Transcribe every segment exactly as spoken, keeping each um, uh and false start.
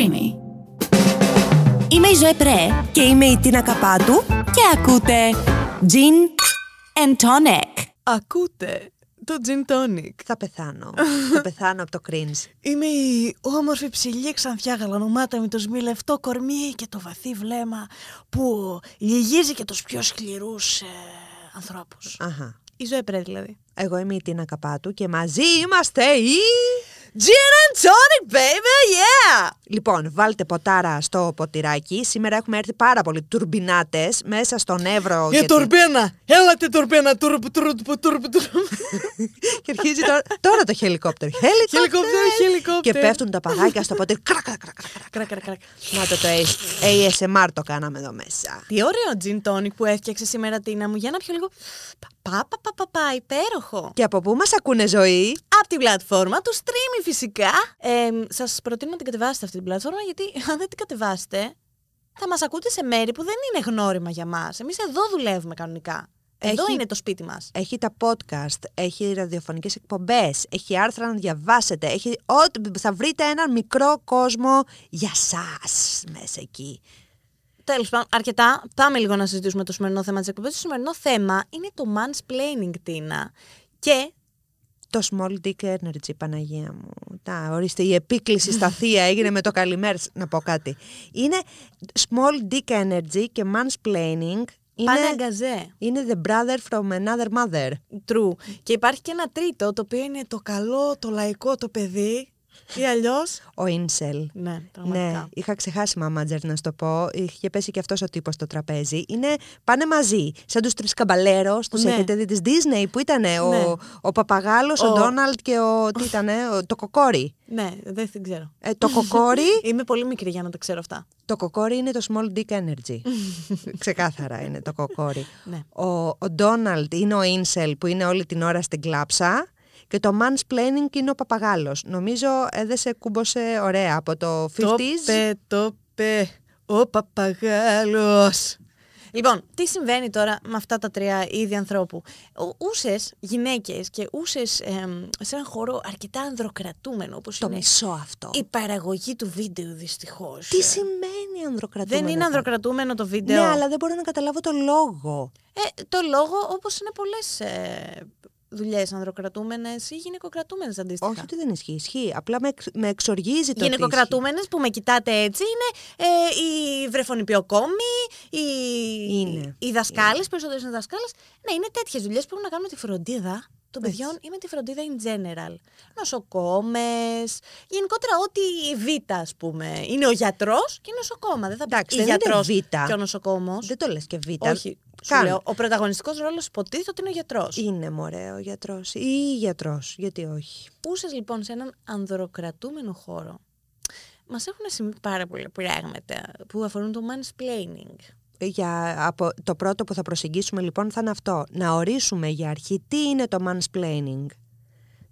Creamy. Είμαι η Ζωή Πρέ και είμαι η Τίνα Καπάτου και ακούτε Gin and Tonic. Ακούτε το Gin Tonic. Θα πεθάνω. Θα πεθάνω από το cringe. Είμαι η όμορφη ψηλή ξανθιά γαλανομάτα με το σμιλευτό κορμί και το βαθύ βλέμμα που λυγίζει και τους πιο σκληρούς ε, ανθρώπους. Αχα. Η Ζωή Πρέ δηλαδή. Εγώ είμαι η Τίνα Καπάτου και μαζί είμαστε οι... Gin and Tonic, baby, yeah! Λοιπόν, βάλτε ποτάρα στο ποτηράκι. Σήμερα έχουμε έρθει πάρα πολλοί τουρμπινάτες μέσα στον Εύρο. Η τουρμπίνα! Έλατε τουρμπίνα! Τουρμπ, τουρμπ, τουρμπ, τουρμπ. Και αρχίζει τώρα, τώρα το χελικόπτερ. Χελικόπτερ, χελικόπτερ. Και πέφτουν τα παγάκια στο ποτήρι. Κρακ, κρακ, κρακ, κρακ, κρακ. Να το το έι ες εμ αρ το κάναμε εδώ μέσα. Τι ωραίο Gin Tonic που έφτιαξε σήμερα, Τίνα μου. Για να πιω λίγο. Πα, πα, πα, πα, πα, υπέροχο. Και από πού μας ακούνε, Ζωή? Από την πλατφόρμα του streaming φυσικά. Ε, σας προτείνω να την κατεβάσετε αυτή την πλατφόρμα, γιατί αν δεν την κατεβάσετε θα μας ακούτε σε μέρη που δεν είναι γνώριμα για μας. Εμείς εδώ δουλεύουμε κανονικά. Εδώ έχει, είναι το σπίτι μας. Έχει τα podcast, έχει ραδιοφωνικές εκπομπές, έχει άρθρα να διαβάσετε, έχει, ό, θα βρείτε έναν μικρό κόσμο για σας μέσα εκεί. Τέλος πάντων, αρκετά. Πάμε λίγο να συζητήσουμε το σημερινό θέμα της εκπομπής. Το σημερινό θέμα είναι το mansplaining, Τίνα. Και το small dick energy, Παναγία μου. Τα, ορίστε, η επίκληση στα θεία έγινε με το καλημέρι. Να πω κάτι. Είναι small dick energy και mansplaining. Παναγκαζέ. Είναι the brother from another mother. True. Και υπάρχει και ένα τρίτο, το οποίο είναι το καλό, το λαϊκό, το παιδί. Ή αλλιώς ο Ίνσελ. Ναι, πραγματικά. Ναι, είχα ξεχάσει μαμάτζερ να σου το πω. Είχε πέσει και αυτός ο τύπος στο τραπέζι. Είναι, πάνε μαζί. Σαν τους Τρεις Καμπαλέρος, τους ναι. Έχετε δει της Disney που ήταν ναι. ο, ο Παπαγάλος, ο, ο Ντόναλτ και ο. Τι ήταν, το κοκόρι. Ναι, δεν την ξέρω. Ε, το κοκόρι. Είμαι πολύ μικρή για να τα ξέρω αυτά. Το κοκόρι είναι το small dick energy. Ξεκάθαρα είναι το κοκόρι. Ναι. Ο Ντόναλτ είναι ο Ίνσελ που είναι όλη την ώρα στην κλάψα. Και το mansplaining είναι ο Παπαγάλος. Νομίζω έδεσε κούμποσε ωραία από το πενήντα. Το πε, το πε, ο Παπαγάλος. Λοιπόν, τι συμβαίνει τώρα με αυτά τα τρία είδη ανθρώπου? Ούσες γυναίκες και ούσες εμ, σε έναν χώρο αρκετά ανδροκρατούμενο, όπως το είναι μισό αυτό. Η παραγωγή του βίντεο, δυστυχώς. Τι σημαίνει ανδροκρατούμενο? Δεν είναι ανδροκρατούμενο το βίντεο. Ναι, αλλά δεν μπορώ να καταλάβω το λόγο. Ε, το λόγο, όπως είναι πολλές... Ε, δουλειές ανδροκρατούμενες ή γυναικοκρατούμενες αντίστοιχα. Όχι ότι δεν ισχύει. Ισχύει. Απλά με, εξ, με εξοργίζει το. Γυναικοκρατούμενες που με κοιτάτε έτσι είναι ε, οι βρεφονιπιοκόμοι, οι, οι δασκάλες, περισσότερες είναι δασκάλες. Ναι, είναι τέτοιες δουλειές που έχουν να κάνουν με τη φροντίδα των παιδιών ή με τη φροντίδα in general. Νοσοκόμες, γενικότερα ό,τι β' ας πούμε. Είναι ο γιατρός και η νοσοκόμα. Δεν θα πει ο γιατρός και ο νοσοκόμος. Δεν το λες και β'. Όχι. Σου λέω, ο πρωταγωνιστικός ρόλος υποτίθεται ότι είναι ο γιατρός. Είναι μωρέ ο γιατρός ή γιατρός, γιατί όχι. Ούσες λοιπόν σε έναν ανδροκρατούμενο χώρο. Μας έχουν συμβεί πάρα πολλά πράγματα που αφορούν το mansplaining. Για, από, το πρώτο που θα προσεγγίσουμε λοιπόν θα είναι αυτό. Να ορίσουμε για αρχή τι είναι το mansplaining.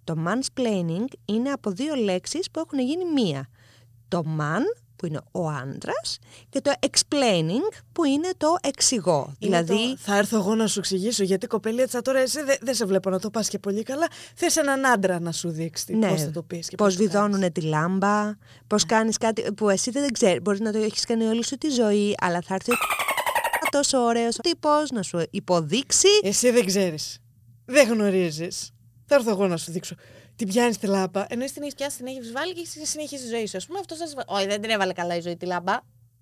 Το mansplaining είναι από δύο λέξεις που έχουν γίνει μία. Το man, που είναι ο άντρας, και το explaining, που είναι το εξηγώ. Είναι δηλαδή. Το, θα έρθω εγώ να σου εξηγήσω, γιατί κοπέλη, έτσι τώρα εσύ δεν δε σε βλέπω να το πας και πολύ καλά. Θες έναν άντρα να σου δείξει ναι, πώς θα το πεις. Πώς βιδώνουνε τη λάμπα, πώς ναι. κάνεις κάτι που εσύ δεν ξέρεις. Μπορεί να το έχεις κάνει όλη σου τη ζωή, αλλά θα έρθει τόσο ωραίος τύπος να σου υποδείξει. Εσύ δεν ξέρεις. Δεν γνωρίζεις. Θα έρθω εγώ να σου δείξω. Την πιάνει τη λάμπα, ενώ την έχει πιάσει, την έχει βάλει και συνεχίζει τη ζωή σου. Α πούμε, αυτό σας... Όχι, δεν την έβαλε καλά η ζωή τη λάμπα.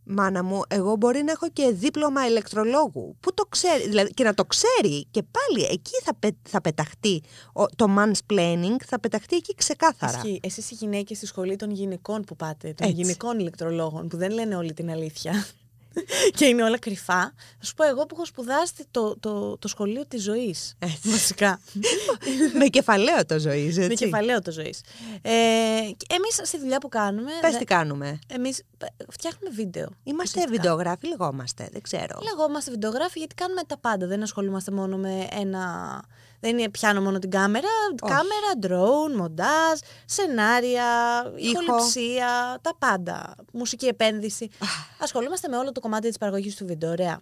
Μάνα μου, εγώ μπορεί να έχω και δίπλωμα ηλεκτρολόγου. Πού το ξέρει, δηλαδή, και να το ξέρει και πάλι εκεί θα, πε, θα πεταχτεί. Ο, το mansplaining θα πεταχτεί εκεί ξεκάθαρα. Εσύ, εσείς οι γυναίκες στη σχολή των γυναικών που πάτε, των Έτσι. γυναικών ηλεκτρολόγων, που δεν λένε όλη την αλήθεια και είναι όλα κρυφά, θα σου πω εγώ που έχω σπουδάσει το, το, το σχολείο της ζωής. Έτσι. Βασικά. Με κεφαλαίο το ζωής, έτσι. Με κεφαλαίο το ζωής. Ε, εμείς στη δουλειά που κάνουμε... Πες τι κάνουμε. Εμείς φτιάχνουμε βίντεο. Είμαστε ουσιαστικά βιντεογράφοι, λεγόμαστε, δεν ξέρω. Λεγόμαστε βιντεογράφοι γιατί κάνουμε τα πάντα. Δεν ασχολούμαστε μόνο με ένα... Δεν πιάνω μόνο την κάμερα, Όχι. κάμερα, drone, μοντάζ, σενάρια, ηχοληψία, τα πάντα. Μουσική επένδυση. Ασχολούμαστε με όλο το κομμάτι της παραγωγής του βίντεο, ωραία.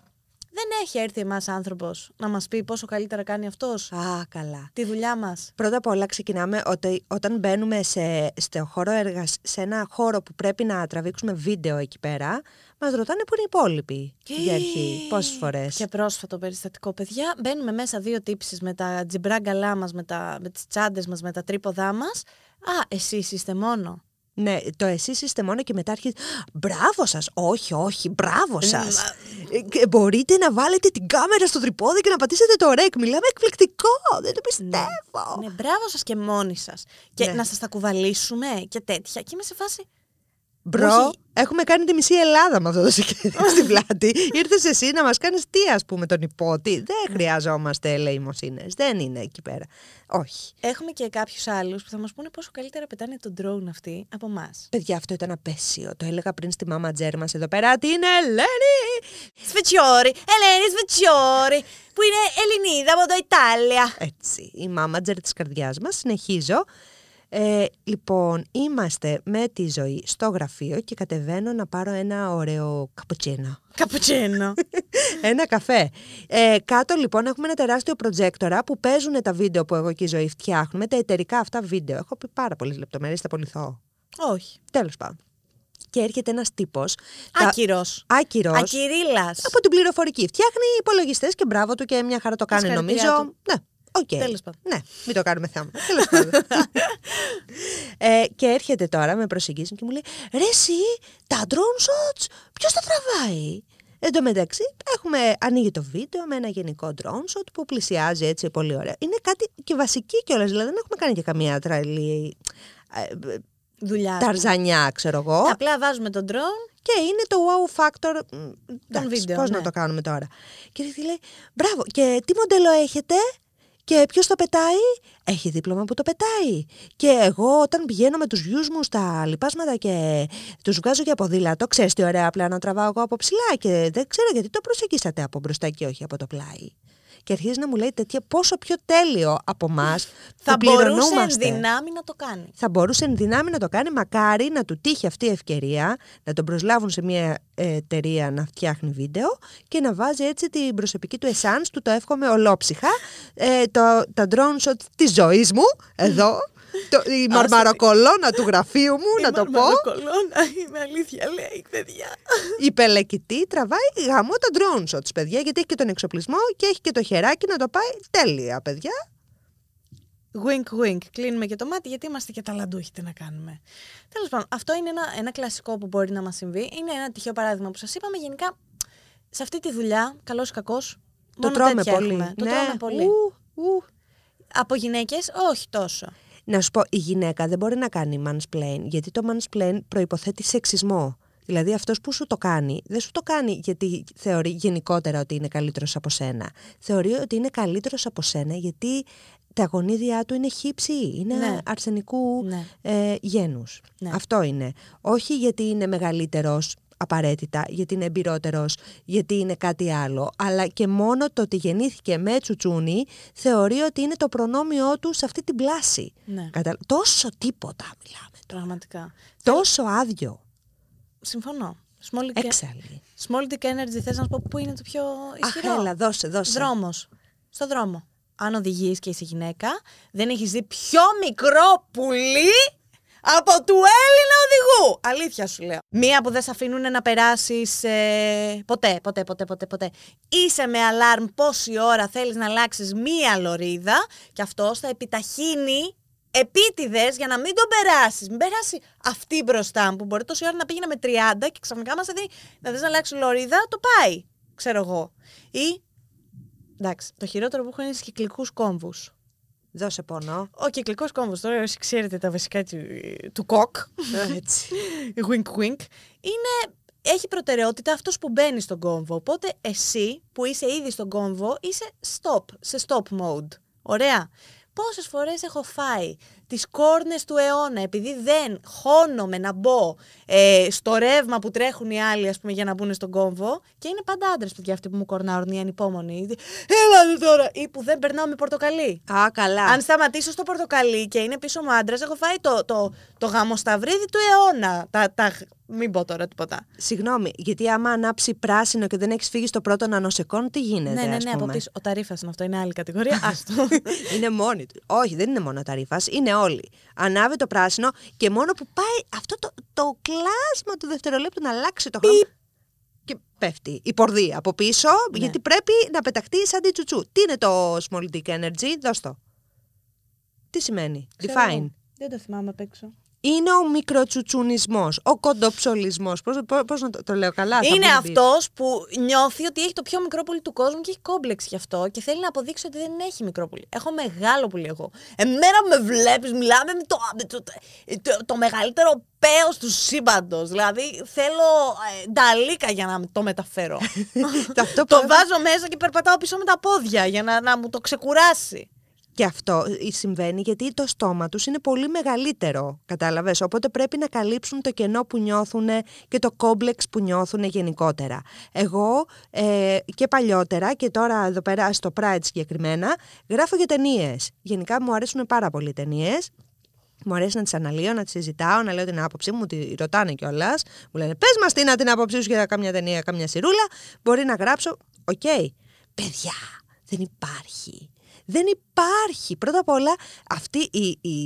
Δεν έχει έρθει εμάς άνθρωπος να μας πει πόσο καλύτερα κάνει αυτός. Α, καλά. Τη δουλειά μας. Πρώτα απ' όλα ξεκινάμε ότι όταν μπαίνουμε σε, στο χώρο εργασ... σε ένα χώρο που πρέπει να τραβήξουμε βίντεο εκεί πέρα, μας ρωτάνε που είναι οι υπόλοιποι. Και... για αρχή, πόσες φορές. Και πρόσφατο περιστατικό, παιδιά. Μπαίνουμε μέσα δύο τύψεις με τα τζιμπράγκαλά μας, με, τα... με τις τσάντες μας, με τα τρίποδά μας. Α, εσείς είστε μόνο. Ναι, το εσείς είστε μόνο και μετά αρχίζει. Μπράβο σας! Όχι, όχι, μπράβο σας! Ε, μπορείτε να βάλετε την κάμερα στο τριπόδι και να πατήσετε το ρεκ. Μιλάμε εκπληκτικό! Δεν το πιστεύω! Ναι, ναι, μπράβο σας και μόνοι σας. Και ναι. να σας τα κουβαλήσουμε και τέτοια. Και είμαι σε φάση. Μπρο, όχι. Έχουμε κάνει τη μισή Ελλάδα με αυτό το συγκεκριμένο στην πλάτη. Ήρθες εσύ να μας κάνεις τι, ας πούμε, τον υπότι. Δεν χρειαζόμαστε ελεημοσύνες. Δεν είναι εκεί πέρα. Όχι. Έχουμε και κάποιους άλλους που θα μας πούνε πόσο καλύτερα πετάνε τον drone αυτοί από εμάς. Παιδιά, αυτό ήταν απέσιο. Το έλεγα πριν στη μάμα Τζέρ μας εδώ πέρα. Την Ελένη Σφέτσιορι. Ελένη Σφέτσιορι. Που είναι Ελληνίδα από το Ιτάλια. Έτσι. Η μάμα Τζέρ της καρδιάς μας. Συνεχίζω. Ε, λοιπόν, είμαστε με τη Ζωή στο γραφείο και κατεβαίνω να πάρω ένα ωραίο καπουτσίνο. Καπουτσίνο. Ένα καφέ. Ε, κάτω λοιπόν έχουμε ένα τεράστιο προτζέκτορα που παίζουν τα βίντεο που εγώ και η Ζωή φτιάχνουμε, τα εταιρικά αυτά βίντεο. Έχω πει πάρα πολλές λεπτομέρειες, θα πολυθώ. Όχι. Τέλος πάντων. Και έρχεται ένας τύπος. Άκυρος. Τα... Άκυρος. Ακυρίλας. Από την πληροφορική. Φτιάχνει υπολογιστές και μπράβο του και μια χαρά το κάνει, νομίζω. Του. Ναι. Okay. Τέλος πάντων. Ναι, μην το κάνουμε θέμα. Τέλος πάντων. ε, και έρχεται τώρα, με προσεγγίζει και μου λέει: ρε, εσύ, τα drone shots, ποιος τα τραβάει? Εν τω μεταξύ, έχουμε ανοίγει το βίντεο με ένα γενικό drone shot που πλησιάζει έτσι πολύ ωραία. Είναι κάτι και βασική κιόλας. Δηλαδή, δεν έχουμε κάνει και καμία τραλή. Δουλειά. Ταρζανιά, ξέρω εγώ. Απλά βάζουμε τον drone. Και είναι το wow factor. Εντάξει, πώς ναι. να το κάνουμε τώρα. Και λέει: μπράβο, και τι μοντέλο έχετε? Και ποιος το πετάει? Έχει δίπλωμα που το πετάει. Και εγώ όταν πηγαίνω με τους βιούς μου στα λοιπάσματα και τους βγάζω για ποδήλατο, ξέρεις τι ωραία απλά να τραβάω εγώ από ψηλά και δεν ξέρω γιατί το προσεγγίσατε από μπροστά και όχι από το πλάι. Και αρχίζει να μου λέει τέτοια πόσο πιο τέλειο από εμάς θα μπορούσε εν δυνάμει να το κάνει. Θα μπορούσε εν δυνάμει να το κάνει, μακάρι να του τύχει αυτή η ευκαιρία, να τον προσλάβουν σε μια εταιρεία να φτιάχνει βίντεο και να βάζει έτσι την προσωπική του εσάνς, του το εύχομαι ολόψυχα, ε, το, τα drone shots της ζωής μου, εδώ, το, η μαρμαροκολώνα του γραφείου μου, να το πω. Η μαρμαροκολώνα, είναι αλήθεια, λέει, παιδιά. Η πελεκητή τραβάει γαμό τα drone shots, παιδιά, γιατί έχει και τον εξοπλισμό και έχει και το χεράκι να το πάει τέλεια, παιδιά. Wink, wink. Κλείνουμε και το μάτι, γιατί είμαστε και ταλαντούχοι να κάνουμε. Τέλος πάντων, αυτό είναι ένα, ένα κλασικό που μπορεί να μας συμβεί. Είναι ένα τυχαίο παράδειγμα που σας είπαμε. Γενικά, σε αυτή τη δουλειά, καλός ή κακός, το τρώμε πολύ. Ναι. Το τρώμε πολύ. Ου, ου. Από γυναίκες, όχι τόσο. Να σου πω, η γυναίκα δεν μπορεί να κάνει mansplain, γιατί το mansplain προϋποθέτει σεξισμό. Δηλαδή αυτός που σου το κάνει, δεν σου το κάνει γιατί θεωρεί γενικότερα ότι είναι καλύτερος από σένα. Θεωρεί ότι είναι καλύτερος από σένα γιατί τα γονίδια του είναι χύψη, είναι ναι. αρσενικού ναι. Ε, γένους. Ναι. Αυτό είναι. Όχι γιατί είναι μεγαλύτερος απαραίτητα, γιατί είναι εμπειρότερος, γιατί είναι κάτι άλλο, αλλά και μόνο το ότι γεννήθηκε με τσουτσούνι θεωρεί ότι είναι το προνόμιό του σε αυτή την πλάση. Ναι. Κατα... Τόσο τίποτα μιλάμε. Πραγματικά. Τόσο άδειο. Συμφωνώ. Εξάλλη. Small dick energy, θες να σου πω πού είναι το πιο ισχυρό? Αχ, έλα, δώσε, δώσε. Δρόμος. Στο δρόμο. Αν οδηγείς και είσαι γυναίκα, δεν έχεις δει πιο μικρό πουλί από του Έλληνα οδηγού. Αλήθεια σου λέω. Μία που δεν σε αφήνουν να περάσεις ε, ποτέ, ποτέ, ποτέ, ποτέ, ποτέ. Είσαι με αλάρμ πόση ώρα θέλεις να αλλάξεις μία λωρίδα και αυτός θα επιταχύνει επίτηδες για να μην τον περάσεις. Μην περάσει αυτή μπροστά μου που μπορεί τόση ώρα να πήγαινε με τριάντα και ξαφνικά μας έδει να δεις να αλλάξει λωρίδα, το πάει. Ξέρω εγώ. Ή, εντάξει, το χειρότερο που έχω είναι στις κυκλικούς κόμβους. Δώσε πόνο. Ο κυκλικός κόμβος, τώρα όσοι ξέρετε τα βασικά του, του κοκ, έτσι, wink wink, είναι, έχει προτεραιότητα αυτός που μπαίνει στον κόμβο. Οπότε εσύ που είσαι ήδη στον κόμβο είσαι stop, σε stop mode. Ωραία. Πόσες φορές έχω φάει τις κόρνες του αιώνα, επειδή δεν χώνομαι να μπω ε, στο ρεύμα που τρέχουν οι άλλοι, ας πούμε, για να μπουν στον κόμβο. Και είναι πάντα άντρες, παιδιά, αυτοί που μου κορνάρουν, οι ανυπόμονοι. Έλα τώρα! Ή που δεν περνάω με πορτοκαλί. Α, καλά. Αν σταματήσω στο πορτοκαλί και είναι πίσω μου άντρας, έχω φάει το, το, το γαμοσταυρίδι του αιώνα. Τα, τα, μην πω τώρα τίποτα. Συγγνώμη, γιατί άμα ανάψει πράσινο και δεν έχει φύγει στο πρώτο νανοσεκόν, τι γίνεται? Ναι, ναι, ναι, ας πούμε. Από πίσω. Ο ταρίφας είναι αυτό, είναι άλλη κατηγορία. Άστο. Είναι μόνοι του. Όχι, δεν είναι μόνο ο ταρίφας, είναι όλοι. Ανάβει το πράσινο και μόνο που πάει αυτό το, το κλάσμα του δευτερολέπτου να αλλάξει το χρώμα. Και πέφτει η πορδία από πίσω, ναι. Γιατί πρέπει να πεταχτεί σαν τη τσουτσού. Τι είναι το small dick energy, δώσ' το. Τι σημαίνει? Ξέρω, define. Δεν το θυμάμαι απ' έξω. Είναι ο μικροτσουτσουνισμός, ο κοντοψολισμός. Πώς, πώς να το, το λέω καλά? Είναι αυτός που νιώθει ότι έχει το πιο μικρό πουλί του κόσμου και έχει κόμπλεξ γι' αυτό και θέλει να αποδείξει ότι δεν έχει μικρό πουλί. Έχω μεγάλο πουλί εγώ. Εμένα με βλέπεις, μιλάμε με το, το, το, το μεγαλύτερο πέος του σύμπαντος. Δηλαδή θέλω ε, νταλίκα για να το μεταφέρω. Το βάζω μέσα και περπατάω πίσω με τα πόδια για να, να μου το ξεκουράσει. Και αυτό συμβαίνει γιατί το στόμα τους είναι πολύ μεγαλύτερο, κατάλαβες, οπότε πρέπει να καλύψουν το κενό που νιώθουν και το κόμπλεξ που νιώθουν γενικότερα. Εγώ ε, και παλιότερα και τώρα εδώ πέρα στο Pride συγκεκριμένα γράφω για ταινίες. Γενικά μου αρέσουν πάρα πολύ οι ταινίες. Μου αρέσει να τις αναλύω, να τις συζητάω, να λέω την άποψή μου, τη ρωτάνε κιόλας. Μου λένε πες μας τι να την άποψή σου για καμιά ταινία, καμιά σειρούλα. Μπορεί να γράψω, οκ, okay. Παιδιά, δεν υπάρχει. Δεν υπάρχει. Πρώτα απ' όλα αυτή η, η,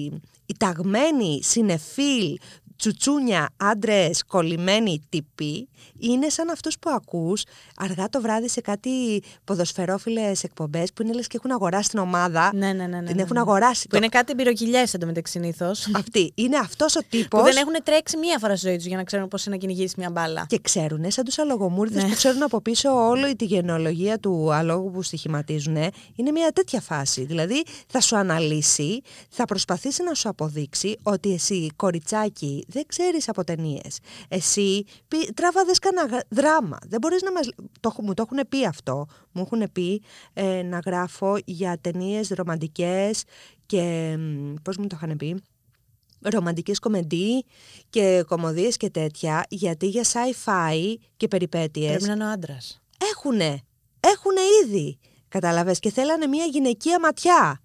η ταγμένη συνεφίλ τσουτσούνια άντρες κολλημένοι τύποι είναι σαν αυτούς που ακούς αργά το βράδυ σε κάτι ποδοσφαιρόφιλες εκπομπές που είναι λες και έχουν αγοράσει την ομάδα. Ναι, ναι, ναι. ναι, ναι. Την έχουν αγοράσει. Που το... είναι κάτι πυροκυλιές εντωμεταξύ συνήθως. Αυτή. Είναι αυτός ο τύπος. Που δεν έχουν τρέξει μία φορά στη ζωή τους για να ξέρουν πώς είναι να κυνηγήσει μια μπάλα. Και ξέρουν, σαν τους αλογομούρδες ναι. που ξέρουν από πίσω όλη τη γενεολογία του αλόγου που στοιχηματίζουν. Είναι μια τέτοια φάση. Δηλαδή θα σου αναλύσει, θα προσπαθήσει να σου αποδείξει ότι εσύ κοριτσάκι. Δεν ξέρεις από ταινίες. Εσύ τράβαδες κανένα δράμα. Δεν μπορείς να μας... Το, μου το έχουν πει αυτό. Μου έχουν πει ε, να γράφω για ταινίες ρομαντικές και... Πώς μου το είχαν πει... ρομαντικές κομμεντί και κομμωδίες και τέτοια. Γιατί για sci-fi και περιπέτειες... Πρέπει να είναι ο άντρας. Έχουνε. Έχουνε ήδη. Καταλαβες. Και θέλανε μια γυναικεία ματιά.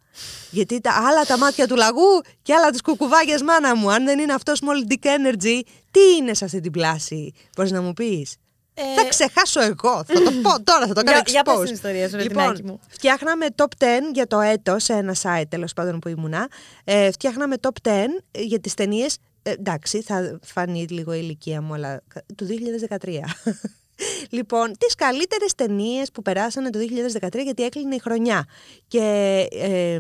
Γιατί τα άλλα τα μάτια του λαγού και άλλα τις κουκουβάγιας μάνα μου. Αν δεν είναι αυτό small dick energy, τι είναι σε αυτή την πλάση? Μπορείς να μου πεις? ε... Θα ξεχάσω εγώ, θα το πω τώρα, θα το κάνω expose. Για πες την ιστορία σου, λοιπόν, μου. Φτιάχναμε top δέκα για το έτος σε ένα site τέλος πάντων που ήμουνα. ε, Φτιάχναμε top δέκα για τις ταινίες. ε, Εντάξει, θα φανεί λίγο η ηλικία μου, αλλά του δύο χιλιάδες δεκατρία. Λοιπόν, τις καλύτερες ταινίες που περάσανε το δύο χιλιάδες δεκατρία, γιατί έκλεινε η χρονιά. Και ε,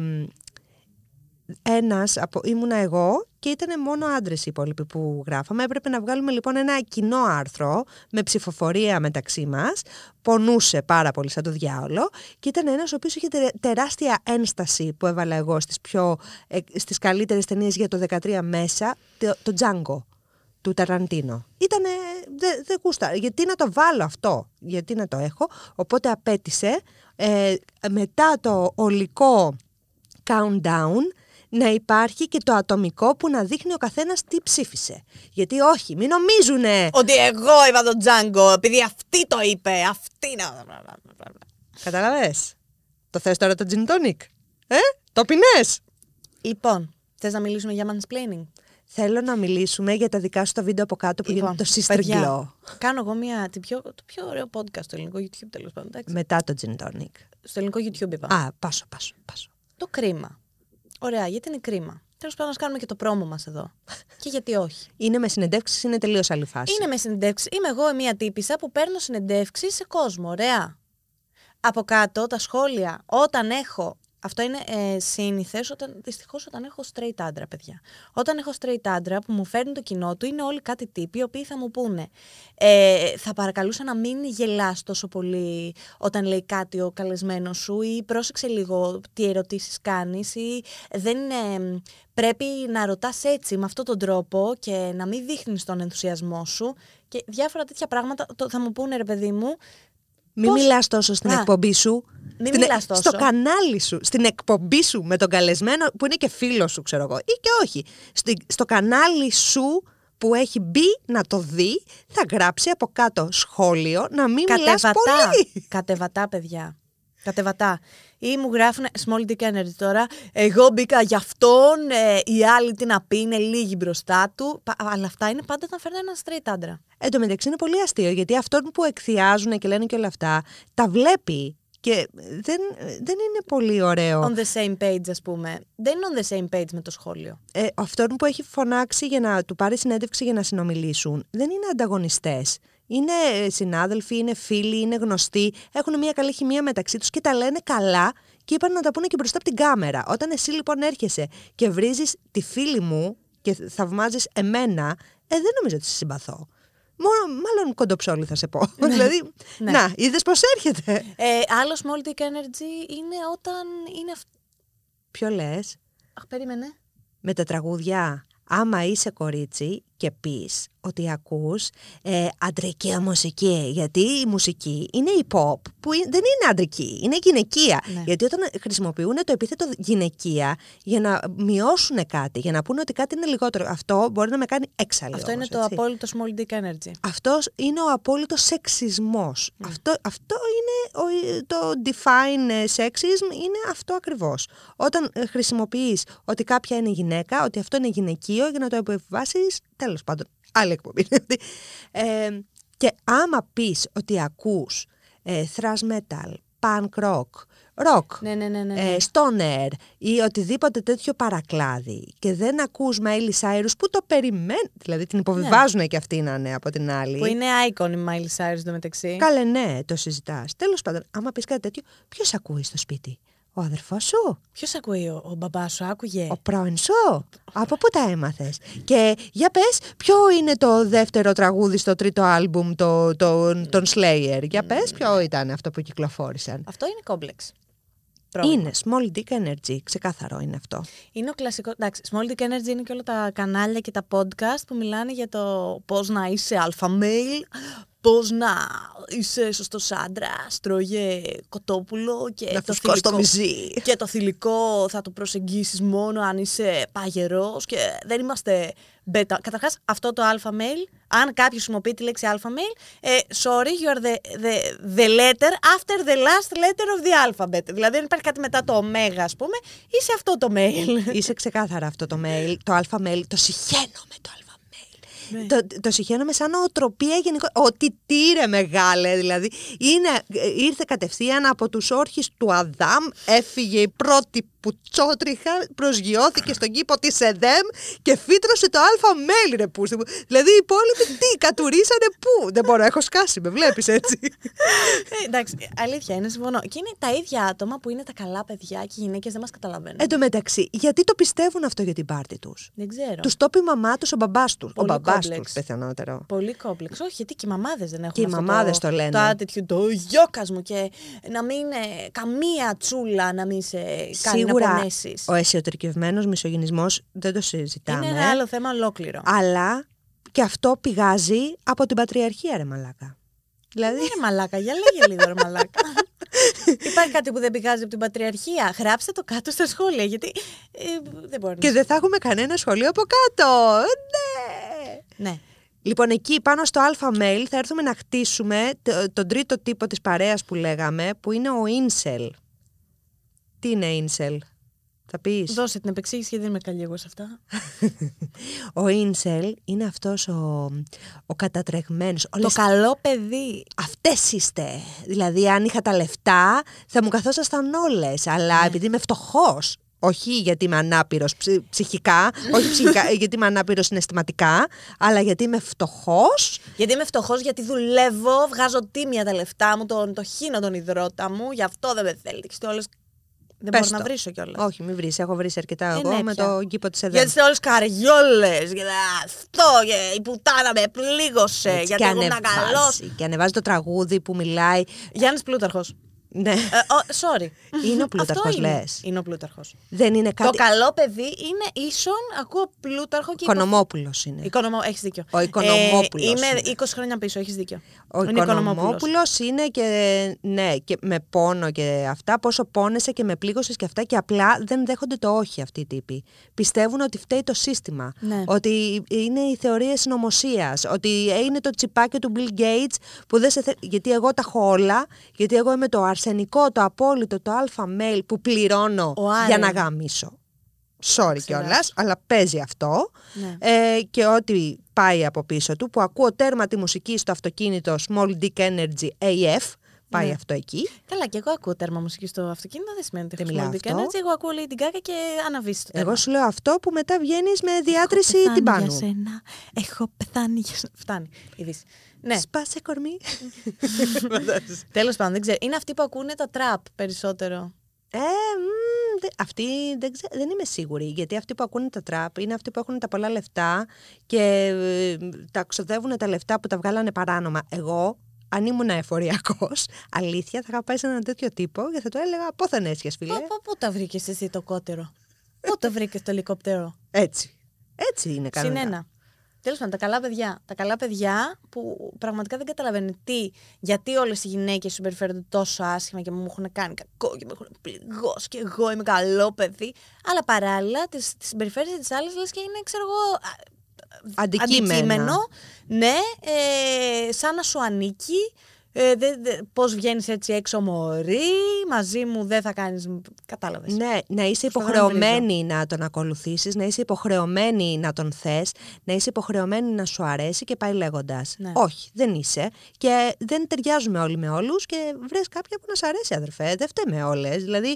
ένας, από, ήμουνα εγώ και ήταν μόνο άντρες οι υπόλοιποι που γράφαμε. Έπρεπε να βγάλουμε λοιπόν ένα κοινό άρθρο με ψηφοφορία μεταξύ μας. Πονούσε πάρα πολύ σαν το διάολο. Και ήταν ένας ο οποίος είχε τεράστια ένσταση που έβαλα εγώ στις, πιο, ε, στις καλύτερες ταινίες για το δεκατρία μέσα, το, το Django του Ταραντίνο. Ήτανε, δεν δε γούστα, γιατί να το βάλω αυτό, γιατί να το έχω, οπότε απέτησε ε, μετά το ολικό countdown να υπάρχει και το ατομικό που να δείχνει ο καθένας τι ψήφισε. Γιατί όχι, μην νομίζουνε ότι εγώ είπα τον Τζάνγκο, επειδή αυτή το είπε, αυτή να... Καταλαβες, το θες τώρα το Gin Tonic, ε, το πεινές. Λοιπόν, θες να μιλήσουμε για mansplaining? Θέλω να μιλήσουμε για τα δικά σου τα βίντεο από κάτω που λοιπόν, γίνεται το Sister Glow. Κάνω εγώ μια, το, πιο, το πιο ωραίο podcast στο ελληνικό YouTube τέλος πάντων. Μετά το Gin Tonic. Στο ελληνικό YouTube είπα. Α, πάσω, πάσω, πάσω. Το κρίμα. Ωραία, γιατί είναι κρίμα. Τέλος πάντων, να κάνουμε και το πρόμο μας εδώ. Και γιατί όχι. Είναι με συνεντεύξεις, είναι τελείως άλλη φάση. Είναι με συνεντεύξεις. Είμαι εγώ μια τύπισσα που παίρνω συνεντεύξεις σε κόσμο. Ωραία. Από κάτω τα σχόλια όταν έχω. Αυτό είναι ε, σύνηθες, όταν, δυστυχώς όταν έχω straight άντρα, παιδιά. Όταν έχω straight άντρα που μου φέρνει το κοινό του, είναι όλοι κάτι τύποι, οι οποίοι θα μου πούνε ε, θα παρακαλούσα να μην γελάς τόσο πολύ όταν λέει κάτι ο καλεσμένος σου, ή πρόσεξε λίγο τι ερωτήσεις κάνεις, ή δεν είναι... Πρέπει να ρωτάς έτσι, με αυτόν τον τρόπο και να μην δείχνεις τον ενθουσιασμό σου. Και διάφορα τέτοια πράγματα θα μου πούνε, ρε παιδί μου, Μην Πώς... μιλάς τόσο στην Α. εκπομπή σου. Μην στην... μιλάς τόσο. Στο κανάλι σου, στην εκπομπή σου με τον καλεσμένο που είναι και φίλος σου, ξέρω εγώ. Ή και όχι. Στη... Στο κανάλι σου που έχει μπει να το δει, θα γράψει από κάτω σχόλιο να μην μιλάς πολύ. Κατεβατά, παιδιά. Κατεβατά. Ή μου γράφουν small dick energy τώρα. Εγώ μπήκα γι' αυτόν. Ε, οι άλλοι τι να πει, είναι λίγοι μπροστά του. Πα, αλλά αυτά είναι πάντα όταν φέρνει ένα straight άντρα. Εν τω μεταξύ είναι πολύ αστείο γιατί αυτόν που εκθιάζουν και λένε και όλα αυτά τα βλέπει. Και δεν, δεν είναι πολύ ωραίο. On the same page, ας πούμε. Δεν είναι on the same page με το σχόλιο. Ε, αυτόν που έχει φωνάξει για να του πάρει συνέντευξη για να συνομιλήσουν δεν είναι ανταγωνιστές. Είναι συνάδελφοι, είναι φίλοι, είναι γνωστοί, έχουν μια καλή χημεία μεταξύ τους και τα λένε καλά και είπαν να τα πούνε και μπροστά από την κάμερα. Όταν εσύ λοιπόν έρχεσαι και βρίζεις τη φίλη μου και θαυμάζεις εμένα, ε, δεν νομίζω ότι σε συμπαθώ. Μόνο, μάλλον κοντοψόλη θα σε πω. Ναι. Δηλαδή, ναι. Να, είδες πώς έρχεται. Ε, άλλο small dick energy είναι όταν είναι αυτό. Ποιο λες? Αχ, περίμενε. Με τα τραγούδια. Άμα είσαι κορίτσι και πεις ότι ακούς ε, αντρική μουσική, γιατί η μουσική είναι η pop που δεν είναι αντρική, είναι γυναικεία. Ναι. Γιατί όταν χρησιμοποιούν το επίθετο γυναικεία για να μειώσουν κάτι, για να πούνε ότι κάτι είναι λιγότερο, αυτό μπορεί να με κάνει έξαλλη. Αυτό όμως, είναι έτσι. Το απόλυτο small dick energy. Αυτός είναι ο απόλυτος σεξισμός. Mm. Αυτό, αυτό είναι ο, το define sexism, είναι αυτό ακριβώς. Όταν χρησιμοποιείς ότι κάποια είναι γυναίκα, ότι αυτό είναι γυναικείο για να το επιβάσεις, τέλος πάντων. Άλλη εκπομπή. ε, και άμα πεις ότι ακούς ε, thrash metal, punk rock, rock, ναι, ναι, ναι, ναι. Ε, stoner ή οτιδήποτε τέτοιο παρακλάδι και δεν ακούς Miley Cyrus που το περιμένει, δηλαδή την υποβιβάζουν ναι. και αυτή να είναι από την άλλη. Που είναι icon η Miley Cyrus το μεταξύ. Καλέ ναι, το συζητάς. Τέλος πάντων, άμα πεις κάτι τέτοιο, ποιος ακούει στο σπίτι? Ο αδερφός σου. Ποιος ακούει? Ο, ο μπαμπάς σου άκουγε. Ο πρώην σου. Από πού τα έμαθες? Και για πες, ποιο είναι το δεύτερο τραγούδι στο τρίτο άλμπουμ των το, το, Slayer? Για πες, ποιο ήταν αυτό που κυκλοφόρησαν? Αυτό είναι κόμπλεξ. Πρόβλημα. Είναι small dick energy, ξεκάθαρο είναι αυτό. Είναι ο κλασικό. Εντάξει, small dick energy είναι και όλα τα κανάλια και τα podcast που μιλάνε για το πώς να είσαι αλφα male, πώς να είσαι σωστός άντρας, τρώγε κοτόπουλο και να το θηλυκό. Το μυζί. Και το θηλυκό θα το προσεγγίσεις μόνο αν είσαι παγερός και δεν είμαστε beta. Καταρχάς, αυτό το αλφα male, αν κάποιος χρησιμοποιεί τη λέξη αλφα male, ε, sorry, you are the, the, the letter after the last letter of the alphabet. Δηλαδή, αν υπάρχει κάτι μετά το ωμέγα, ας πούμε, είσαι αυτό το mail. Είσαι ξεκάθαρα αυτό το mail, το αλφα mail, το συχαίνω με το αλφα. Ναι. Το, το συγχαίρομαι σαν οτροπία γενικό. Ότι τύρε μεγάλε, δηλαδή. Είναι, ήρθε κατευθείαν από τους όρχες του Αδάμ, έφυγε η πρώτη πουτσότριχα, προσγειώθηκε στον κήπο της ΕΔΕΜ και φύτρωσε το αλφα μέλι, ρε πούστη μου. Δηλαδή οι υπόλοιποι τι, κατουρίσανε πού? Δεν μπορώ, έχω σκάσει, με βλέπεις έτσι. Ε, εντάξει, αλήθεια είναι, συμφωνώ. Και είναι τα ίδια άτομα που είναι τα καλά παιδιά και οι γυναίκες δεν μας καταλαβαίνουν. Εν τω μεταξύ, γιατί το πιστεύουν αυτό για την πάρτη τους? Δεν ξέρω. Τους το πει η μαμά τους, ο μπαμπάς τους. Πολύ ο μπαμπάς τους, πιθανότερο. Πολύ κόμπλεξ. Όχι, γιατί και οι μαμάδες δεν έχουν. Και οι μαμάδες το, το λένε. Το attitude, το γιόκας μου και να μην είναι καμία τσούλα, να μην σε κάνει. Ο εσωτερικευμένος μισογυνισμός δεν το συζητάμε. Είναι ένα άλλο θέμα ολόκληρο. Αλλά και αυτό πηγάζει από την πατριαρχία, ρε μαλάκα. Δηλαδή... Ρε μαλάκα, για λέγε λίγο ρε μαλάκα. Υπάρχει κάτι που δεν πηγάζει από την πατριαρχία? Γράψτε το κάτω στα σχόλια, γιατί ε, δεν μπορεί. Και δεν θα έχουμε κανένα σχόλιο από κάτω. Ναι. Ναι. Λοιπόν, εκεί πάνω στο αλφα mail θα έρθουμε να χτίσουμε τον τρίτο τύπο της παρέας που λέγαμε, που είναι ο Ίνσελ. Τι είναι Ίνσελ, θα πεις? Δώσε την επεξήγηση γιατί δεν είμαι καλή εγώ σε αυτά. Ο Ίνσελ είναι αυτός ο, ο κατατρεγμένος. Το όλες... καλό παιδί. Αυτές είστε. Δηλαδή αν είχα τα λεφτά θα μου καθόσασταν όλες. Αλλά ναι. επειδή είμαι φτωχός. Όχι γιατί είμαι ανάπηρος ψυ, ψυχικά, όχι ψυχικά, γιατί είμαι ανάπηρος συναισθηματικά, αλλά γιατί είμαι φτωχός. Γιατί είμαι φτωχός, γιατί δουλεύω, βγάζω τίμια τα λεφτά μου, τον, το χύνω τον υδρότα μου, γι' αυτό δεν με θέλετε. Δεν Πες μπορώ το. να βρίσω κιόλας. Όχι, μην βρεις. Έχω βρει αρκετά ε, εγώ ναι, με τον κήπο της ΕΔΕΜ. Γιατί είστε όλες καριόλες. Γιατί αυτό, η πουτάνα με πλήγωσε. Έτσι, γιατί εγώ ήμουν καλός. Και ανεβάζει το τραγούδι που μιλάει. Γιάννης Πλούταρχος. Ναι. Ε, ο, sorry. Είναι ο Πλούταρχος, λες. Είναι ο Πλούταρχος. Δεν είναι κάτι... Το καλό παιδί είναι ίσον, ακούω Πλούταρχο και. Οικονομόπουλος είναι. Οικονομο... Έχεις δίκιο. Ο Οικονομόπουλος. Ε, είμαι είναι. είκοσι χρόνια πίσω, έχεις δίκιο. Ο, ο Οικονομόπουλος είναι και. Ναι, και με πόνο και αυτά. Πόσο πόνεσαι και με πλήγωσες και αυτά. Και απλά δεν δέχονται το όχι αυτοί οι τύποι. Πιστεύουν ότι φταίει το σύστημα. Ναι. Ότι είναι οι θεωρίες συνωμοσίας. Ότι είναι το τσιπάκι του Bill Gates που δεν σε θε... Γιατί εγώ τα έχω όλα. Γιατί εγώ είμαι το αρσενικό, το απόλυτο, το αλφα mail που πληρώνω για να γαμίσω. Sorry κιόλας, αλλά παίζει αυτό. Ναι. Ε, και ό,τι πάει από πίσω του, που ακούω τέρμα τη μουσική στο αυτοκίνητο Small Dick Energy έι εφ, πάει ναι. αυτό εκεί. Καλά, και εγώ ακούω τέρμα μουσική στο αυτοκίνητο, δεν σημαίνει ότι έχω Small Dick Energy. Εγώ ακούω Lady Gaga και αναβίσεις το τέρμα. Εγώ σου λέω αυτό που μετά βγαίνεις με διάτρηση την πάνω. Έχω πεθάνει για σένα, έχω πεθάνει για σένα. Φτάνει, ειδήσεις. Ναι. Σπάσε κορμί. Τέλος πάντων, δεν ξέρω. Είναι αυτοί που ακούνε τα τραπ περισσότερο. Ε, μ, δε, αυτοί δεν, ξέ, δεν είμαι σίγουρη. Γιατί αυτοί που ακούνε τα τραπ είναι αυτοί που έχουν τα πολλά λεφτά και ε, τα ξοδεύουν τα λεφτά που τα βγάλανε παράνομα. Εγώ, αν ήμουν εφοριακός, αλήθεια, θα είχα πάει σε έναν τέτοιο τύπο και θα του έλεγα απόθεν έσχες, φίλε. Πού τα βρήκες εσύ το κότερο? Πού το βρήκες το ελικόπτερο? Έτσι. Έτσι είναι κανονικά. Συνένα. Τέλος πάντων, τα καλά παιδιά. Τα καλά παιδιά που πραγματικά δεν καταλαβαίνουν τι, γιατί όλες οι γυναίκες συμπεριφέρονται τόσο άσχημα και μου έχουν κάνει κακό και με έχουν πληγώσει και εγώ είμαι καλό παιδί. Αλλά παράλληλα, τη συμπεριφέρεσαι της άλλης, λες και είναι, ξέρω εγώ, αντικείμενο. αντικείμενο. Ναι, ε, σαν να σου ανήκει. Ε, δε, δε, πώς βγαίνεις έτσι έξω, μωρή, μαζί μου δεν θα κάνεις. Κατάλαβες. Ναι, να είσαι υποχρεωμένη να τον ακολουθήσεις, να είσαι υποχρεωμένη να τον θες, να είσαι υποχρεωμένη να σου αρέσει και πάει λέγοντας. Ναι. Όχι, δεν είσαι. Και δεν ταιριάζουμε όλοι με όλους και βρες κάποια που να σ' αρέσει, αδερφέ. Δεν φταίμε όλες. Δηλαδή,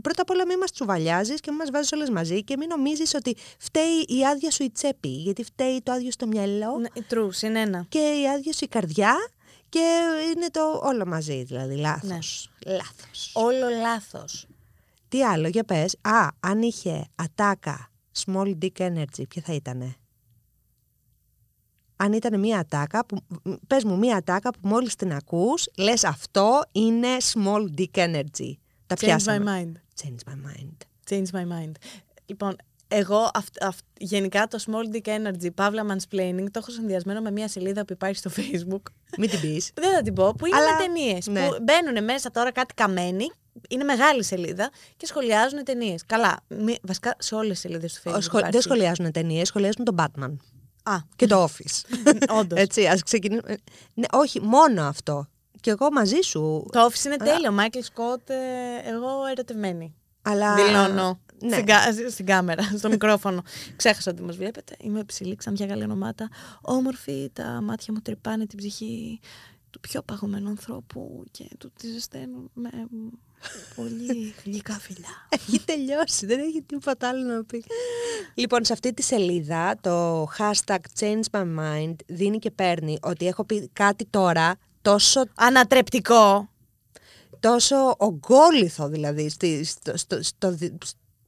πρώτα απ' όλα μην μας τσουβαλιάζεις και μην μας βάζεις όλες μαζί και μην νομίζεις ότι φταίει η άδεια σου η τσέπη, γιατί φταίει το άδειο στο μυαλό. Ναι, τρούς, είναι ένα. Και η άδεια σου η καρδιά. Και είναι το όλο μαζί, δηλαδή. Λάθος. Ναι. Λάθος. Όλο λάθος. Τι άλλο, για πες. Α, αν είχε ατάκα Small Dick Energy, ποια θα ήτανε? Αν ήταν μια ατάκα, που, πες μου μια ατάκα που μόλις την ακούς, λες αυτό είναι Small Dick Energy. Τα Change πιάσαμε. My mind. Change my mind. Change my mind. Λοιπόν, εγώ αυ, αυ, γενικά το Small Dick Energy, Pavla Mansplaining, το έχω συνδυασμένο με μια σελίδα που υπάρχει στο Facebook. Μην την πεις. Δεν θα την πω. Που είναι αλλά... με ταινίες. Ναι. Που μπαίνουν μέσα τώρα κάτι καμένοι. Είναι μεγάλη σελίδα και σχολιάζουν ταινίες. Καλά. Μη, βασικά σε όλες τις σελίδες του Facebook. Σχολ... Δεν σχολιάζουν ταινίες, σχολιάζουν τον Batman. Α. Και το Office. Όντως. Έτσι, ας ξεκινήσουμε. Ναι, όχι, μόνο αυτό. Και εγώ μαζί σου. Το Office είναι αλλά... τέλειο. Michael Scott, ε, εγώ ερωτευμένη. Αλλά... δηλώνω. Ναι. Στην, κα- στην κάμερα, στο μικρόφωνο. Ξέχασα ότι μας βλέπετε. Είμαι ψηλή, ξανθιά γαλανομάτα. Όμορφη, τα μάτια μου τρυπάνε την ψυχή του πιο παγωμένου ανθρώπου και του τη ζεσταίνουν με πολύ γλυκά φιλιά. Έχει τελειώσει, δεν έχει τίποτα άλλο να πει. Λοιπόν, σε αυτή τη σελίδα το hashtag Change My Mind δίνει και παίρνει ότι έχω πει κάτι τώρα τόσο ανατρεπτικό, τόσο ογκόλυθο δηλαδή στη, στο, στο, στο,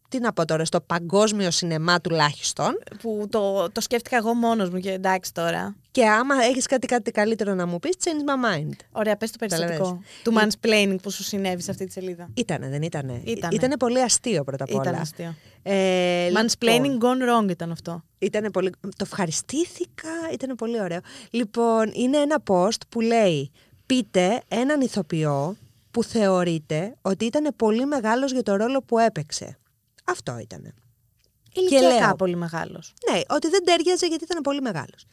τι να πω τώρα, στο παγκόσμιο σινεμά τουλάχιστον. Που το, το σκέφτηκα εγώ μόνος μου και εντάξει τώρα. Και άμα έχεις κάτι, κάτι καλύτερο να μου πεις, change my mind. Ωραία, πες το περιστατικό του mansplaining που σου συνέβη σε αυτή τη σελίδα. Ήτανε, δεν ήτανε. Ήτανε, ήτανε πολύ αστείο πρώτα απ' όλα. Ήτανε αστείο. Ε, mansplaining λοιπόν, gone wrong ήταν αυτό. Ήτανε πολύ, το ευχαριστήθηκα, ήτανε πολύ ωραίο. Λοιπόν, είναι ένα post που λέει, πείτε έναν ηθοποιό που θεωρείτε ότι ήτανε πολύ μεγάλος για το ρόλο που έπαιξε. Αυτό ήτανε. Ηλικιακά λέω, πολύ μεγάλος. Ναι, ότι δεν τέριαζε γιατί ήταν πολύ μεγάλος.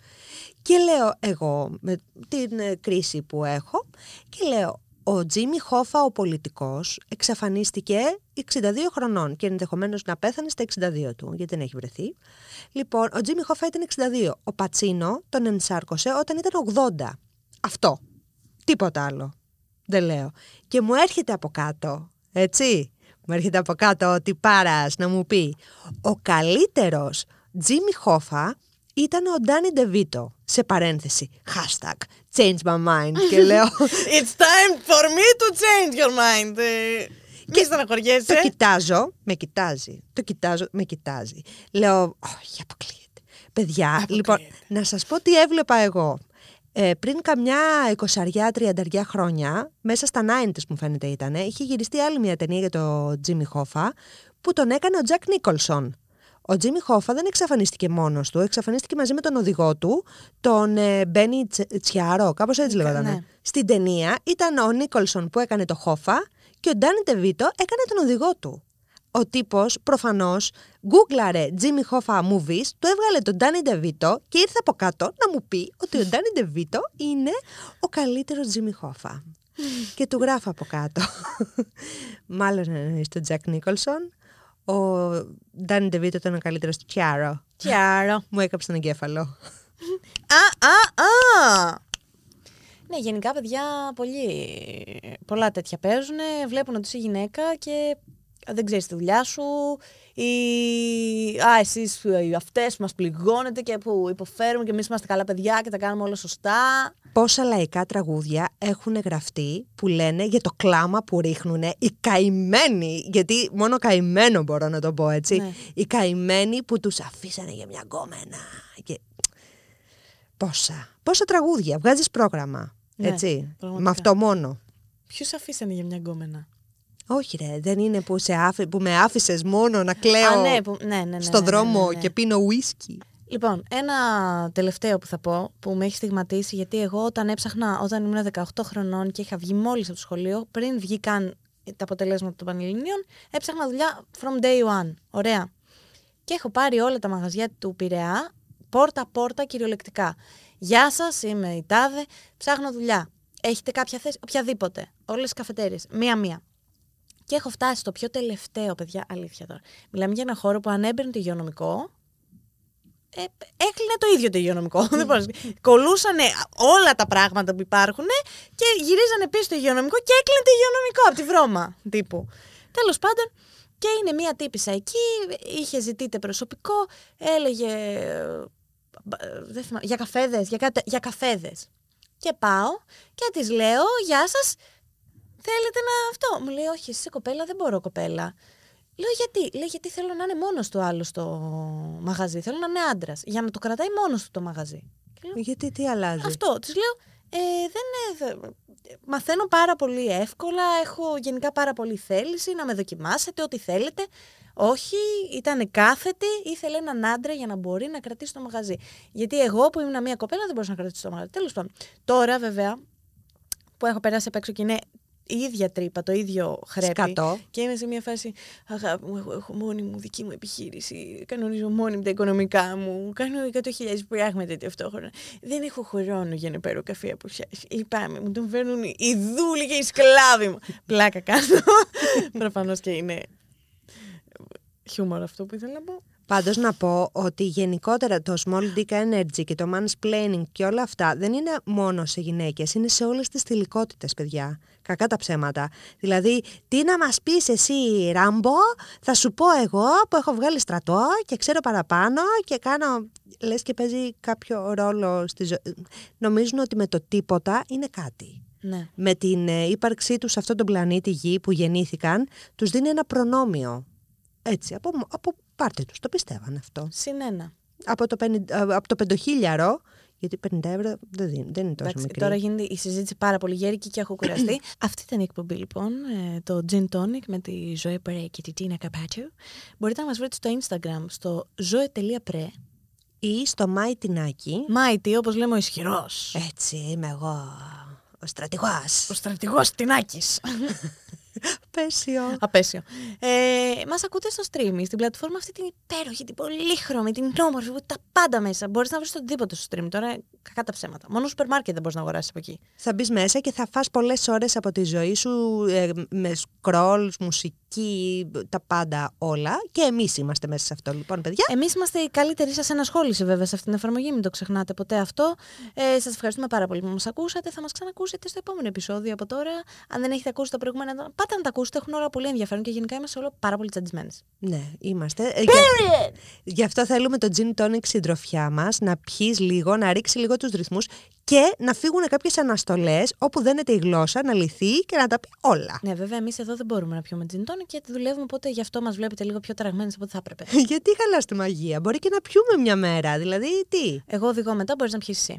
Και λέω εγώ με την κρίση που έχω και λέω ο Τζίμι Χόφα ο πολιτικός εξαφανίστηκε εξήντα δύο χρονών και ενδεχομένως να πέθανε στα εξήντα δύο του γιατί δεν έχει βρεθεί. Λοιπόν, ο Τζίμι Χόφα ήταν εξήντα δύο. Ο Πατσίνο τον ενσάρκωσε όταν ήταν ογδόντα. Αυτό. Τίποτα άλλο. Δεν λέω. Και μου έρχεται από κάτω, έτσι... Μου έρχεται από κάτω ο τυπάρας να μου πει ο καλύτερος Τζίμι Χόφα ήταν ο Danny DeVito. Σε παρένθεση, hashtag change my mind. Και λέω it's time for me to change your mind. Και στεναχωριέσαι. Το κοιτάζω, με κοιτάζει. Το κοιτάζω, με κοιτάζει. Λέω, όχι, αποκλείεται. Παιδιά, αποκλείεται. Λοιπόν, να σας πω τι έβλεπα εγώ. Ε, πριν καμιά εικοσαριά τριανταριά χρόνια, μέσα στα ενενήντα μου φαίνεται ήταν, είχε γυριστεί άλλη μια ταινία για τον Jimmy Hoffa που τον έκανε ο Jack Nicholson. Ο Jimmy Hoffa δεν εξαφανίστηκε μόνος του, εξαφανίστηκε μαζί με τον οδηγό του, τον ε, Benny Chiaro, κάπως έτσι λέγονταν. Ναι. Στην ταινία ήταν ο Nicholson που έκανε το Hoffa και ο Danny DeVito έκανε τον οδηγό του. Ο τύπος προφανώς γκούγκλαρε Jimmy Hoffa movies, του έβγαλε τον Danny DeVito και ήρθε από κάτω να μου πει ότι ο Danny DeVito είναι ο καλύτερος Jimmy Hoffa. Και του γράφω από κάτω. Μάλλον εννοείς τον Jack Nicholson. Ο Danny DeVito ήταν ο καλύτερος του Chiaro. Chiaro. Μου έκαψε τον εγκέφαλο. Α, α, α! Ναι, γενικά παιδιά πολλοί, πολλά τέτοια παίζουν, βλέπουν ότι είσαι γυναίκα και... δεν ξέρεις τη δουλειά σου, ή α, εσείς αυτές που μας πληγώνετε και που υποφέρουμε και εμείς είμαστε καλά παιδιά και τα κάνουμε όλα σωστά. Πόσα λαϊκά τραγούδια έχουν γραφτεί που λένε για το κλάμα που ρίχνουν οι καημένοι, γιατί μόνο καημένο μπορώ να το πω έτσι, ναι. Οι καημένοι που τους αφήσανε για μια γκόμενα. Και... Πόσα, πόσα τραγούδια, βγάζεις πρόγραμμα, ναι, έτσι, πραγματικά. Με αυτό μόνο. Ποιους αφήσανε για μια γκόμενα. Όχι ρε, δεν είναι που, σε άφη, που με άφησες μόνο να κλαίω. Α, ναι, που, ναι, ναι, ναι, στον δρόμο ναι, ναι, ναι. Και πίνω ουίσκι. Λοιπόν, ένα τελευταίο που θα πω που με έχει στιγματίσει, γιατί εγώ όταν έψαχνα, όταν ήμουν δεκαοκτώ χρονών και είχα βγει μόλις από το σχολείο, πριν βγήκαν τα αποτελέσματα των Πανελληνίων, έψαχνα δουλειά from day one. Ωραία. Και έχω πάρει όλα τα μαγαζιά του Πειραιά, πόρτα-πόρτα κυριολεκτικά. Γεια σας, είμαι η Τάδε, ψάχνω δουλειά. Έχετε κάποια θέση, οποιαδήποτε. Όλες τις καφετέριες, μία-μία. Και έχω φτάσει στο πιο τελευταίο, παιδιά, αλήθεια τώρα. Μιλάμε για ένα χώρο που αν έμπαινε το υγειονομικό, ε, έκλεινε το ίδιο το υγειονομικό. Κολούσανε όλα τα πράγματα που υπάρχουν και γυρίζανε πίσω στο υγειονομικό και έκλεινε το υγειονομικό από τη βρώμα τύπου. Τέλος πάντων, και είναι μία τύπισσα εκεί, είχε ζητείτε προσωπικό, έλεγε δεν θυμάμαι, για καφέδες, για, κατε, για καφέδες. Και πάω και της λέω, γεια σας. Θέλετε να αυτό. Μου λέει, όχι, εσύ κοπέλα, δεν μπορώ κοπέλα. Λέω, γιατί. Λέει, γιατί θέλω να είναι μόνος του άλλο στο μαγαζί. Θέλω να είναι άντρας. Για να το κρατάει μόνος του το μαγαζί. Γιατί, τι αλλάζει. Αυτό. Της λέω, ε, δεν ε, μαθαίνω πάρα πολύ εύκολα. Έχω γενικά πάρα πολύ θέληση να με δοκιμάσετε, ό,τι θέλετε. Όχι, ήταν κάθετη. Ήθελε έναν άντρα για να μπορεί να κρατήσει το μαγαζί. Γιατί εγώ που ήμουν μια κοπέλα δεν μπορούσα να κρατήσω το μαγαζί. Τέλος πάντων. Τώρα, βέβαια, που έχω περάσει απ' έξω και είναι. Η ίδια τρύπα, το ίδιο χρέπι. Σκατώ. Και είμαι σε μια φάση, αγάπη μου, εγώ έχω μόνη μου δική μου επιχείρηση, κανονίζω μόνη μου τα οικονομικά μου, κάνω εκατό χιλιάδες πράγματα ταυτόχρονα. Δεν έχω χρόνο για να παίρνω καφέ από εσάς. Λυπάμαι, μου τον φέρνουν οι δούλοι και οι σκλάβοι μου. Πλάκα κάνω. Προφανώς και είναι χιούμορ αυτό που ήθελα να πω. Πάντως να πω ότι γενικότερα το small dick energy και το mansplaining και όλα αυτά δεν είναι μόνο σε γυναίκες, είναι σε όλες τις θηλυκότητες, παιδιά. Κακά τα ψέματα. Δηλαδή, τι να μας πεις εσύ, Ράμπο, θα σου πω εγώ που έχω βγάλει στρατό και ξέρω παραπάνω και κάνω... Λες και παίζει κάποιο ρόλο στη ζωή. Νομίζουν ότι με το τίποτα είναι κάτι. Ναι. Με την ύπαρξή τους σε αυτόν τον πλανήτη Γη που γεννήθηκαν, τους δίνει ένα προνόμιο. Έτσι, από... από πάρτε τους, το πιστεύαν αυτό. Συνένα. Από το, πενι... από το πεντοχίλιαρο, γιατί πενήντα ευρώ δεν, δίνει, δεν είναι τόσο Εντάξει, μικρή. Τώρα γίνεται η συζήτηση πάρα πολύ γέρικη και έχω κουραστεί. Αυτή ήταν η εκπομπή λοιπόν, το Gin Tonic με τη Ζωή Πρέ και τη Τίνα Καπάτου. Μπορείτε να μας βρείτε στο Instagram, στο ζωη.πρέ ή στο MyTinaki. MyTi, όπως λέμε ο ισχυρός. Έτσι, είμαι εγώ, ο στρατηγός. Ο στρατηγός Τινάκης. Απέσιο. Απέσιο. Ε, μας ακούτε στο streaming, στην πλατφόρμα αυτή την υπέροχη, την πολύχρωμη, την όμορφη, τα πάντα μέσα. Μπορείς να βρεις οτιδήποτε στο streaming. Τώρα κακά τα ψέματα. Μόνο σούπερ μάρκετ δεν μπορείς να αγοράσεις από εκεί. Θα μπεις μέσα και θα φας πολλές ώρες από τη ζωή σου ε, με scrolls, μουσική, τα πάντα όλα. Και εμείς είμαστε μέσα σε αυτό, λοιπόν, παιδιά. Εμείς είμαστε η καλύτερη σας ενασχόληση, βέβαια, σε αυτήν την εφαρμογή. Μην το ξεχνάτε ποτέ αυτό. Ε, σας ευχαριστούμε πάρα πολύ που μας ακούσατε. Θα μας ξανακούσετε στο επόμενο επεισόδιο από τώρα. Αν δεν έχετε ακούσει τα προηγούμενα, πάτε να τα ακούσετε. Έχουν όλα πολύ ενδιαφέρον και γενικά είμαστε όλα πάρα πολύ τσαντισμένες. Ναι, είμαστε. Period! Γι' αυτό θέλουμε το Gin Tonic συντροφιά μας, να πιείς λίγο, να ρίξει λίγο τους ρυθμούς και να φύγουν κάποιες αναστολές όπου δένεται η γλώσσα, να λυθεί και να τα πει όλα. Ναι, βέβαια, εμείς εδώ δεν μπορούμε να πιούμε Gin Tonic γιατί δουλεύουμε, οπότε γι' αυτό μας βλέπετε λίγο πιο ταραγμένες από ό,τι θα έπρεπε. Γιατί χαλάς τη μαγεία, μπορεί και να πιούμε μια μέρα, δηλαδή τι. Εγώ οδηγώ μετά, μπορείς να πιείς εσύ.